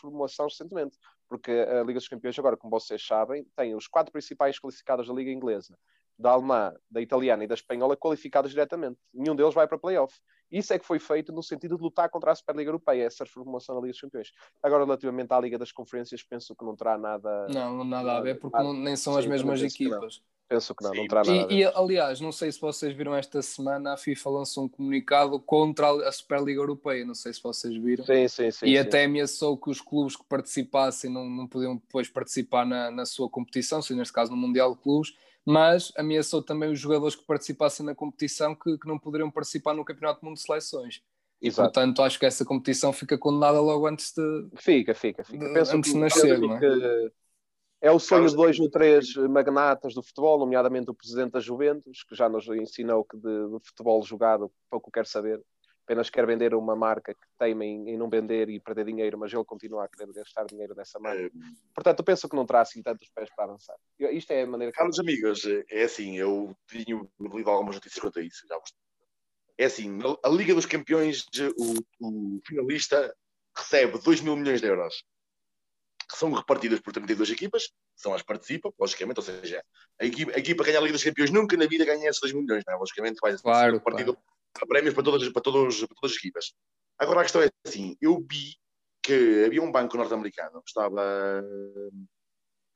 formulação recentemente. Porque a Liga dos Campeões agora, como vocês sabem, tem os 4 principais classificados da Liga Inglesa, da alemã, da italiana e da espanhola qualificados diretamente. Nenhum deles vai para play-off. Isso é que foi feito no sentido de lutar contra a Superliga Europeia, essa reformulação da Liga dos Campeões. Agora, relativamente à Liga das Conferências, penso que não terá nada... Não, nada a ver, porque nem são as mesmas equipas. Penso que não, não terá nada a ver. E, aliás, não sei se vocês viram esta semana, a FIFA lançou um comunicado contra a Superliga Europeia, não sei se vocês viram. Sim. E até ameaçou que os clubes que participassem não podiam depois participar na sua competição, seja neste caso no Mundial de Clubes, mas ameaçou também os jogadores que participassem na competição que não poderiam participar no Campeonato do Mundo de Seleções. Exato. Portanto, acho que essa competição fica condenada logo antes de... Fica. Penso que nascer, não é? Que é o sonho de 2 ou 3 magnatas do futebol, nomeadamente o presidente da Juventus, que já nos ensinou que de futebol jogado pouco quer saber. Apenas quer vender uma marca que teima em não vender e perder dinheiro, mas ele continua a querer gastar dinheiro nessa marca. Portanto, eu penso que não terá assim tantos pés para avançar. Isto é a maneira que... Caros amigos, é assim, eu tinha lido algumas notícias quanto a isso, já gostei. É assim, a Liga dos Campeões, o finalista recebe 2 mil milhões de euros, que são repartidas por 32 equipas, que são as que participam, logicamente, ou seja, a equipa ganha a Liga dos Campeões nunca na vida ganha esses 2 mil milhões, não é? Logicamente vai ser repartido... Há prémios para todas as equipas. Agora a questão é assim, eu vi que havia um banco norte-americano que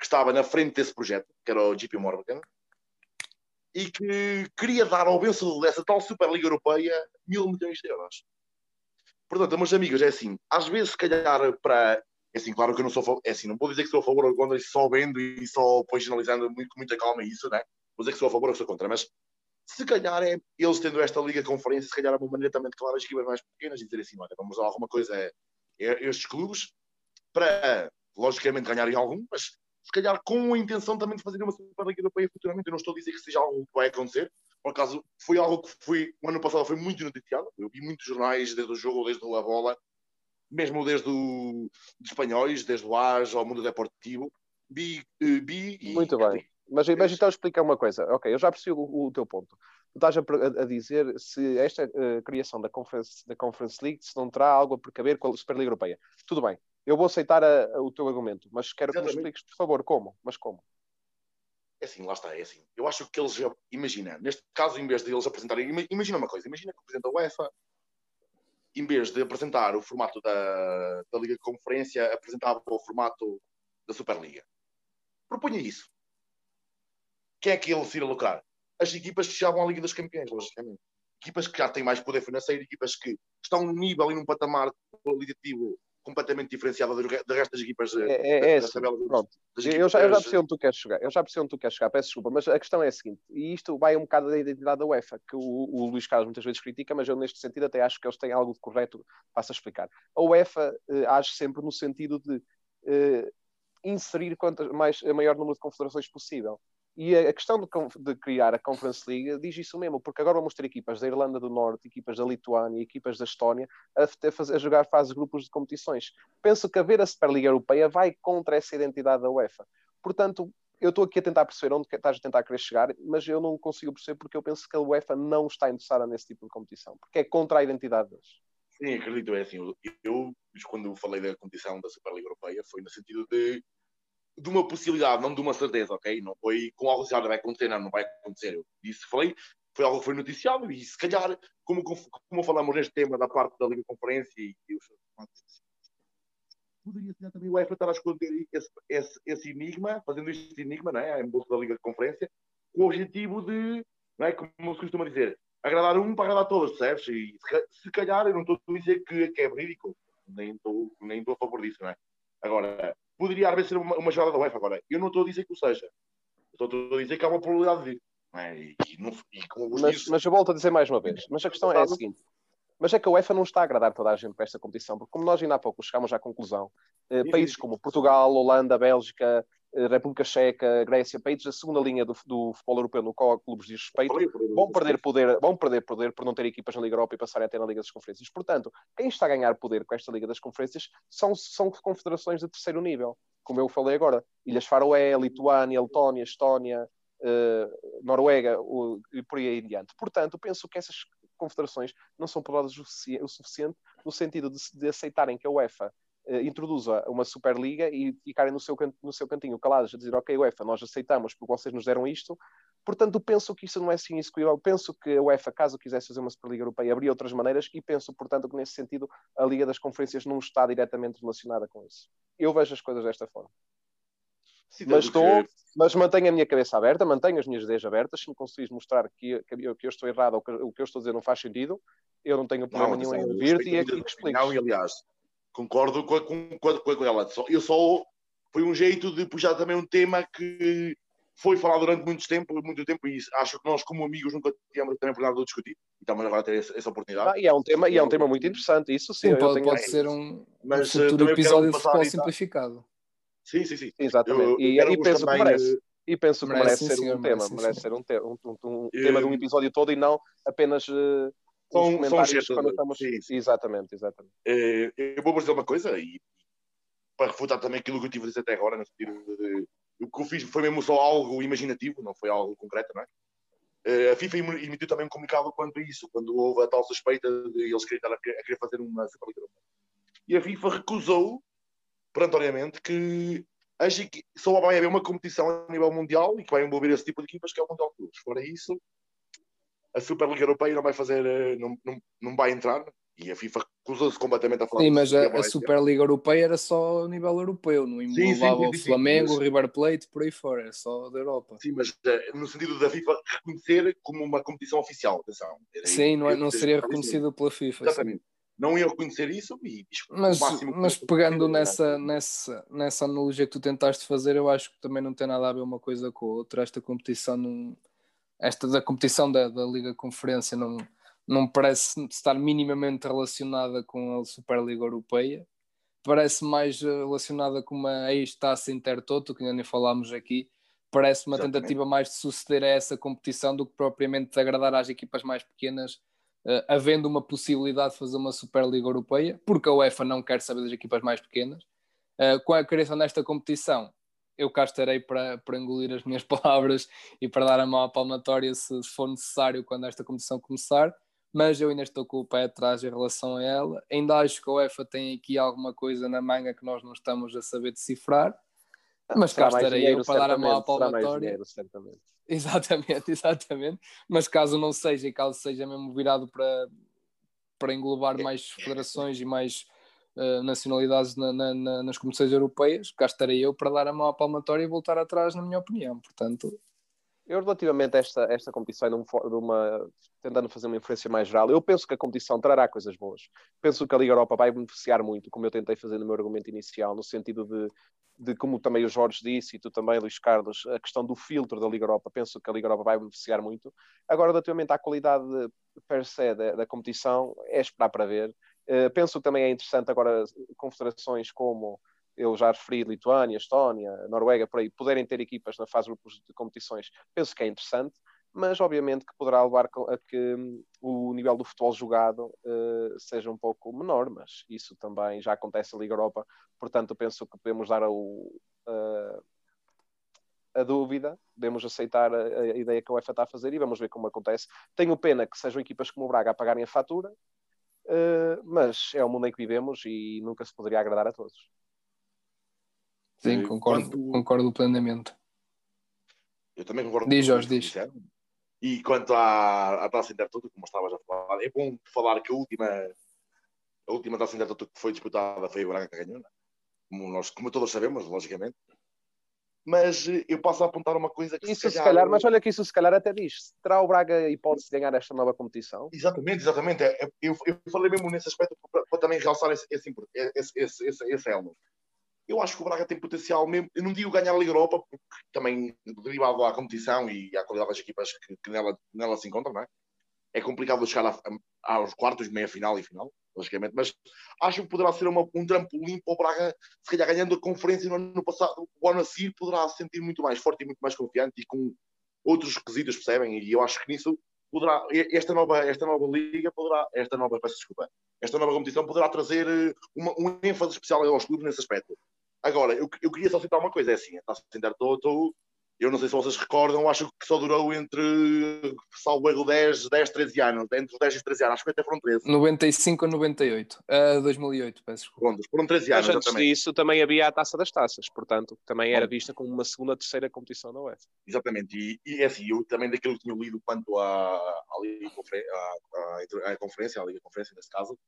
estava na frente desse projeto, que era o JP Morgan, e que queria dar ao vencedor dessa tal Superliga Europeia 1.000 milhões de euros. Portanto, meus amigos, é assim, às vezes se calhar para... É assim, claro que eu não sou... É assim, não vou dizer que sou a favor ou contra, só vendo e só depois analisando muito, com muita calma isso, né? Vou dizer que sou a favor ou sou contra, mas... Se calhar é, eles tendo esta Liga Conferência, se calhar é uma maneira também de claro as equipas mais pequenas e dizer assim, olha, vamos dar alguma coisa a estes clubes para, logicamente, ganharem algum, mas se calhar com a intenção também de fazer uma Superliga Europeia futuramente. Eu não estou a dizer que seja algo que vai acontecer, por acaso foi algo que o ano passado foi muito noticiado, eu vi muitos jornais desde o jogo, desde a bola, mesmo desde os espanhóis, desde o AS ao Mundo Deportivo, muito bem. Mas então explica uma coisa. Ok, eu já percebo o teu ponto. Tu estás a dizer se esta criação da Conference League se não terá algo a precaver com a Superliga Europeia. Tudo bem, eu vou aceitar o teu argumento, mas quero que me expliques, por favor, como. Mas como? É assim, lá está, é assim. Eu acho que eles, imagina, neste caso, em vez de eles apresentarem... Imagina uma coisa, imagina que apresenta a UEFA, em vez de apresentar o formato da Liga de Conferência, apresentava o formato da Superliga. Proponha isso. Quem é que ele se irá alocar? As equipas que já vão à Liga dos Campeões, logicamente. Equipas que já têm mais poder financeiro, equipas que estão num nível e num patamar qualitativo completamente diferenciado do resto das equipas. Eu já percebo onde tu queres chegar. Peço desculpa, mas a questão é a seguinte, e isto vai um bocado da identidade da UEFA, que o Luís Carlos muitas vezes critica, mas eu neste sentido até acho que eles têm algo de correto, passo a explicar. A UEFA age sempre no sentido de inserir o maior número de confederações possível. E a questão de criar a Conference League diz isso mesmo, porque agora vamos ter equipas da Irlanda do Norte, equipas da Lituânia, equipas da Estónia a jogar fases de grupos de competições. Penso que haver a Superliga Europeia vai contra essa identidade da UEFA. Portanto, eu estou aqui a tentar perceber onde estás a tentar querer chegar, mas eu não consigo perceber porque eu penso que a UEFA não está interessada nesse tipo de competição, porque é contra a identidade deles. Sim, acredito, é assim, eu quando falei da competição da Superliga Europeia foi no sentido de uma possibilidade, não de uma certeza, ok? Não foi com algo já vai acontecer, não vai acontecer. Eu disse, falei, foi algo que foi noticiado e se calhar, como falamos neste tema da parte da Liga Conferência e os... Poderia ser também o UEFA estar a esconder esse enigma, fazendo este enigma, não é? Em bolsa da Liga de Conferência, com o objetivo de, não é? Como se costuma dizer, agradar um para agradar todos, percebes? E se calhar, eu não estou a dizer que é verídico, nem estou a favor disso, não é? Agora, poderia haver ser uma jogada da UEFA, agora, eu não estou a dizer que o seja, eu só estou a dizer que há uma probabilidade disso, não é? E como mas eu volto a dizer mais uma vez, mas a questão é a seguinte. Mas é que a UEFA não está a agradar toda a gente para esta competição, porque como nós ainda há pouco chegámos à conclusão, países como Portugal, Holanda, Bélgica, República Checa, Grécia, países da segunda linha do futebol europeu no qual clubes diz respeito, vão perder poder por não ter equipas na Liga Europa e passarem até na Liga das Conferências. Portanto, quem está a ganhar poder com esta Liga das Conferências são confederações de terceiro nível, como eu falei agora. Ilhas Faroé, Lituânia, Letónia, Estónia, Noruega e por aí em diante. Portanto, penso que essas confederações não são poderosas o suficiente no sentido de aceitarem que a UEFA introduza uma Superliga e ficarem no seu cantinho calados a dizer, ok UEFA, nós aceitamos porque vocês nos deram isto, portanto penso que isso não é assim execuível, penso que a UEFA, caso quisesse fazer uma Superliga Europeia, abria outras maneiras e penso, portanto, que nesse sentido a Liga das Conferências não está diretamente relacionada com isso. Eu vejo as coisas desta forma. Sim, mas mantenho a minha cabeça aberta, mantenho as minhas ideias abertas. Se me conseguires mostrar que eu estou errado ou que o que eu estou a dizer não faz sentido, eu não tenho problema nenhum em ouvir-te e é que explico. Aliás, concordo com ela. Foi um jeito de puxar também um tema que foi falado durante muito tempo e acho que nós, como amigos, nunca tínhamos também oportunidade de discutir e estamos agora a ter essa oportunidade. E é um tema muito interessante, isso sim. Pode ser um futuro episódio de futebol simplificado. Sim. Exatamente. E penso também, que merece. E penso que merece ser um tema. Merece ser um tema de um episódio todo e não apenas os comentários quando estamos... Sim. Exatamente. Eu vou dizer uma coisa e para refutar também aquilo que eu tive a dizer até agora, no sentido de... O que eu fiz foi mesmo só algo imaginativo, não foi algo concreto, não é? A FIFA emitiu também um comunicado quanto a isso, quando houve a tal suspeita de eles querer fazer uma... E a FIFA recusou perentoriamente que acho que só vai haver uma competição a nível mundial e que vai envolver esse tipo de equipas, que é o Mundial de Clubes. Fora isso, a Superliga Europeia não vai fazer, não vai entrar, e a FIFA recusa-se completamente a falar. Sim, mas a Superliga Europeia era só a nível europeu, não envolvava o Flamengo, o River Plate, por aí fora, era só da Europa. Sim, mas no sentido da FIFA reconhecer como uma competição oficial, atenção. Sim, não seria reconhecido pela FIFA. Exatamente. Sim. Não ia reconhecer isso, mas pegando nessa analogia que tu tentaste fazer, eu acho que também não tem nada a ver uma coisa com a outra. Esta competição, da Liga Conferência não parece estar minimamente relacionada com a Superliga Europeia, parece mais relacionada com uma ex-taça Intertoto, que ainda nem falámos aqui, parece uma tentativa mais de suceder a essa competição do que propriamente de agradar às equipas mais pequenas. Havendo uma possibilidade de fazer uma Superliga Europeia, porque a UEFA não quer saber das equipas mais pequenas. Com a criação desta competição, eu cá estarei para engolir as minhas palavras e para dar a mão à palmatória se for necessário quando esta competição começar, mas eu ainda estou com o pé atrás em relação a ela. Ainda acho que a UEFA tem aqui alguma coisa na manga que nós não estamos a saber decifrar, mas cá estarei eu para dar a mão à palmatória. Exatamente, mas caso não seja e caso seja mesmo virado para englobar mais federações e mais nacionalidades nas competições europeias, cá estarei eu para dar a mão à palmatória e voltar atrás, na minha opinião. Portanto, eu relativamente a esta competição, tentando fazer uma inferência mais geral, eu penso que a competição trará coisas boas. Penso que a Liga Europa vai beneficiar muito, como eu tentei fazer no meu argumento inicial, no sentido de como também o Jorge disse, e tu também, Luís Carlos, a questão do filtro da Liga Europa. Penso que a Liga Europa vai beneficiar muito. Agora, relativamente à qualidade per se da competição, é esperar para ver. Penso que também é interessante agora confederações como... eu já referi Lituânia, Estónia, Noruega, por aí, poderem ter equipas na fase de grupos de competições, penso que é interessante, mas obviamente que poderá levar a que o nível do futebol jogado seja um pouco menor, mas isso também já acontece na Liga Europa, portanto penso que podemos dar a dúvida, podemos aceitar a ideia que a UEFA está a fazer e vamos ver como acontece. Tenho pena que sejam equipas como o Braga a pagarem a fatura, mas é o mundo em que vivemos e nunca se poderia agradar a todos. Sim, concordo plenamente. Eu também concordo. Diz, Jorge, diz. E quanto à taça Intertoto, como estavas a falar, é bom falar que a última taça Intertoto que foi disputada foi o Braga que ganhou, como todos sabemos, logicamente. Mas eu passo a apontar uma coisa que se calhar... Mas olha que isso se calhar até diz. Terá o Braga hipótese de ganhar esta nova competição? Exatamente. Eu falei mesmo nesse aspecto para também realçar esse elo. Eu acho que o Braga tem potencial mesmo. Eu não digo ganhar a Liga Europa, porque também derivado à competição e à qualidade das equipas que nela se encontram, não é? É complicado chegar aos quartos, meia-final e final, logicamente. Mas acho que poderá ser um trampolim para o Braga, se calhar ganhando a conferência no ano passado, o ano a seguir, poderá se sentir muito mais forte e muito mais confiante e com outros requisitos, percebem? E eu acho que nisso poderá, esta nova competição poderá trazer um ênfase especial aos clubes nesse aspecto. Agora, eu queria só citar uma coisa, é assim, a Taça Intertoto, eu não sei se vocês recordam, acho que só durou entre, salvo erro, 10, 13 anos, entre 10 e 13 anos, acho que até foram 13. 95 a 98, 2008, peço desculpa. Pronto, foram 13 anos. Mas antes disso também havia a Taça das Taças, portanto, também era vista como uma segunda, terceira competição da UEFA. Exatamente, e é assim, eu também daquilo que tinha lido quanto à Liga Conferência, nesse caso,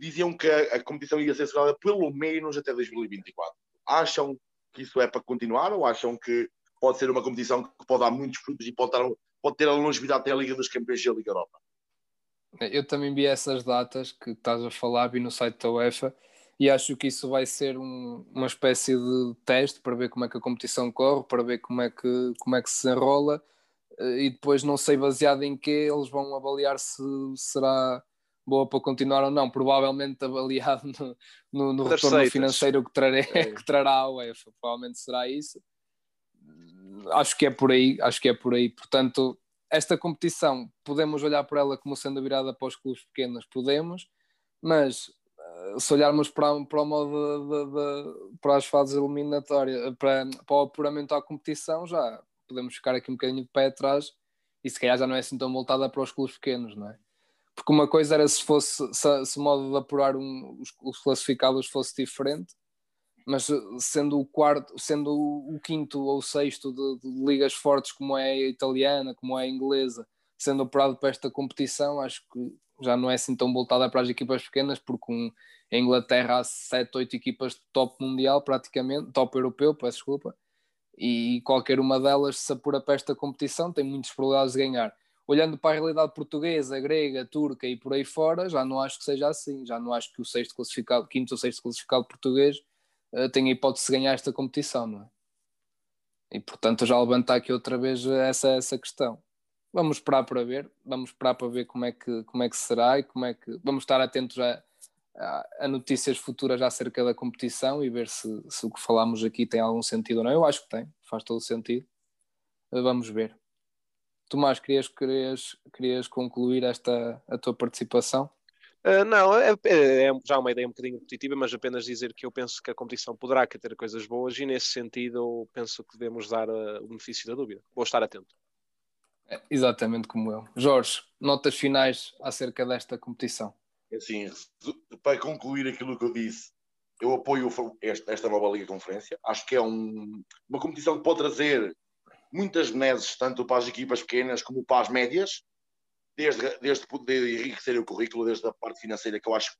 diziam que a competição ia ser segurada pelo menos até 2024. Acham que isso é para continuar ou acham que pode ser uma competição que pode dar muitos frutos e pode ter a longevidade até a Liga dos Campeões e a Liga Europa? Eu também vi essas datas que estás a falar, vi no site da UEFA e acho que isso vai ser uma espécie de teste para ver como é que a competição corre, para ver como é que se enrola e depois não sei baseado em que eles vão avaliar se será boa para continuar ou não, provavelmente avaliado no retorno financeiro que trará a UEFA, provavelmente será isso. Acho que é por aí. Portanto, esta competição, podemos olhar para ela como sendo virada para os clubes pequenos, podemos, mas se olharmos para o modo para as fases eliminatórias, para o apuramento à competição, já podemos ficar aqui um bocadinho de pé atrás e se calhar já não é assim tão voltada para os clubes pequenos, não é? Porque uma coisa era se o modo de apurar os classificados fosse diferente, mas sendo o quinto ou o sexto de ligas fortes como é a italiana, como é a inglesa, sendo apurado para esta competição, acho que já não é assim tão voltada para as equipas pequenas, porque em Inglaterra há 7, 8 equipas de top mundial praticamente, top europeu, peço desculpa, e qualquer uma delas se apura para esta competição tem muitas probabilidades de ganhar. Olhando para a realidade portuguesa, grega, turca e por aí fora, já não acho que seja assim. Já não acho que quinto ou sexto classificado português tenha hipótese de ganhar esta competição, não é? E, portanto, já levantar aqui outra vez essa questão. Vamos esperar para ver. Vamos esperar para ver como é que será e como é que... Vamos estar atentos a notícias futuras acerca da competição e ver se o que falámos aqui tem algum sentido ou não. Eu acho que tem. Faz todo o sentido. Vamos ver. Tomás, querias concluir a tua participação? Não, é já uma ideia um bocadinho repetitiva, mas apenas dizer que eu penso que a competição poderá ter coisas boas e nesse sentido penso que devemos dar o benefício da dúvida. Vou estar atento. É, exatamente como eu. Jorge, notas finais acerca desta competição? Assim, para concluir aquilo que eu disse, eu apoio esta nova Liga Conferência. Acho que é uma competição que pode trazer muitas benesses, tanto para as equipas pequenas como para as médias, desde poder enriquecer o currículo, desde a parte financeira, que eu acho que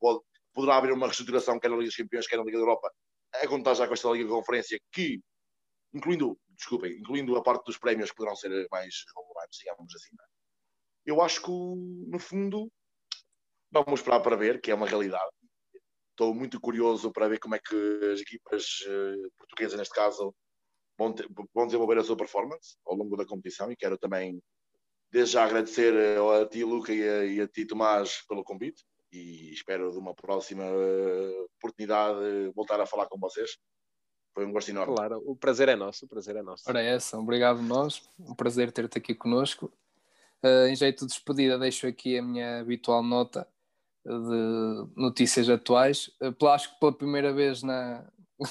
poderá haver uma reestruturação, quer na Liga dos Campeões, quer na Liga da Europa, a contar já com esta Liga de Conferência, que, incluindo a parte dos prémios, que poderão ser mais relevantes, digamos assim. Eu acho que, no fundo, vamos esperar para ver, que é uma realidade. Estou muito curioso para ver como é que as equipas portuguesas, neste caso, vão desenvolver a sua performance ao longo da competição e quero também desde já agradecer a ti, Luca, e a ti, Tomás, pelo convite e espero de uma próxima oportunidade voltar a falar com vocês. Foi um gosto enorme. Claro, o prazer é nosso, o prazer é nosso. Ora é essa, obrigado nós, um prazer ter-te aqui connosco. Em jeito de despedida deixo aqui a minha habitual nota de notícias atuais. Acho que pela primeira vez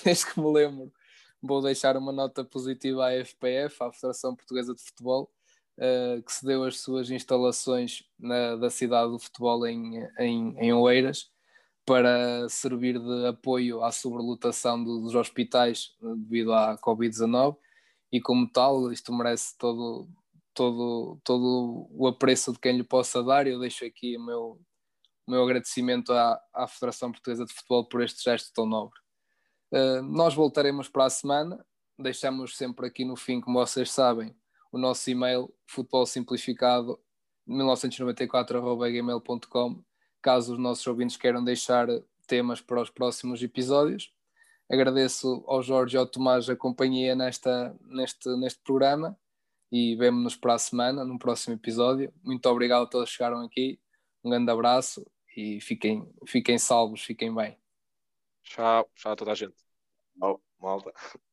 desde que me lembro vou deixar uma nota positiva à FPF, à Federação Portuguesa de Futebol, que cedeu as suas instalações da cidade do futebol em Oeiras, para servir de apoio à sobrelotação dos hospitais devido à Covid-19, e como tal isto merece todo o apreço de quem lhe possa dar. Eu deixo aqui o meu agradecimento à Federação Portuguesa de Futebol por este gesto tão nobre. Nós voltaremos para a semana. Deixamos sempre aqui no fim, como vocês sabem, o nosso e-mail futebolsimplificado1994@gmail.com, caso os nossos ouvintes queiram deixar temas para os próximos episódios. Agradeço ao Jorge e ao Tomás a companhia neste programa, e vemo-nos para a semana, num próximo episódio. Muito obrigado a todos que chegaram aqui. Um grande abraço e fiquem salvos, fiquem bem. Tchau a toda a gente. Tchau, malta.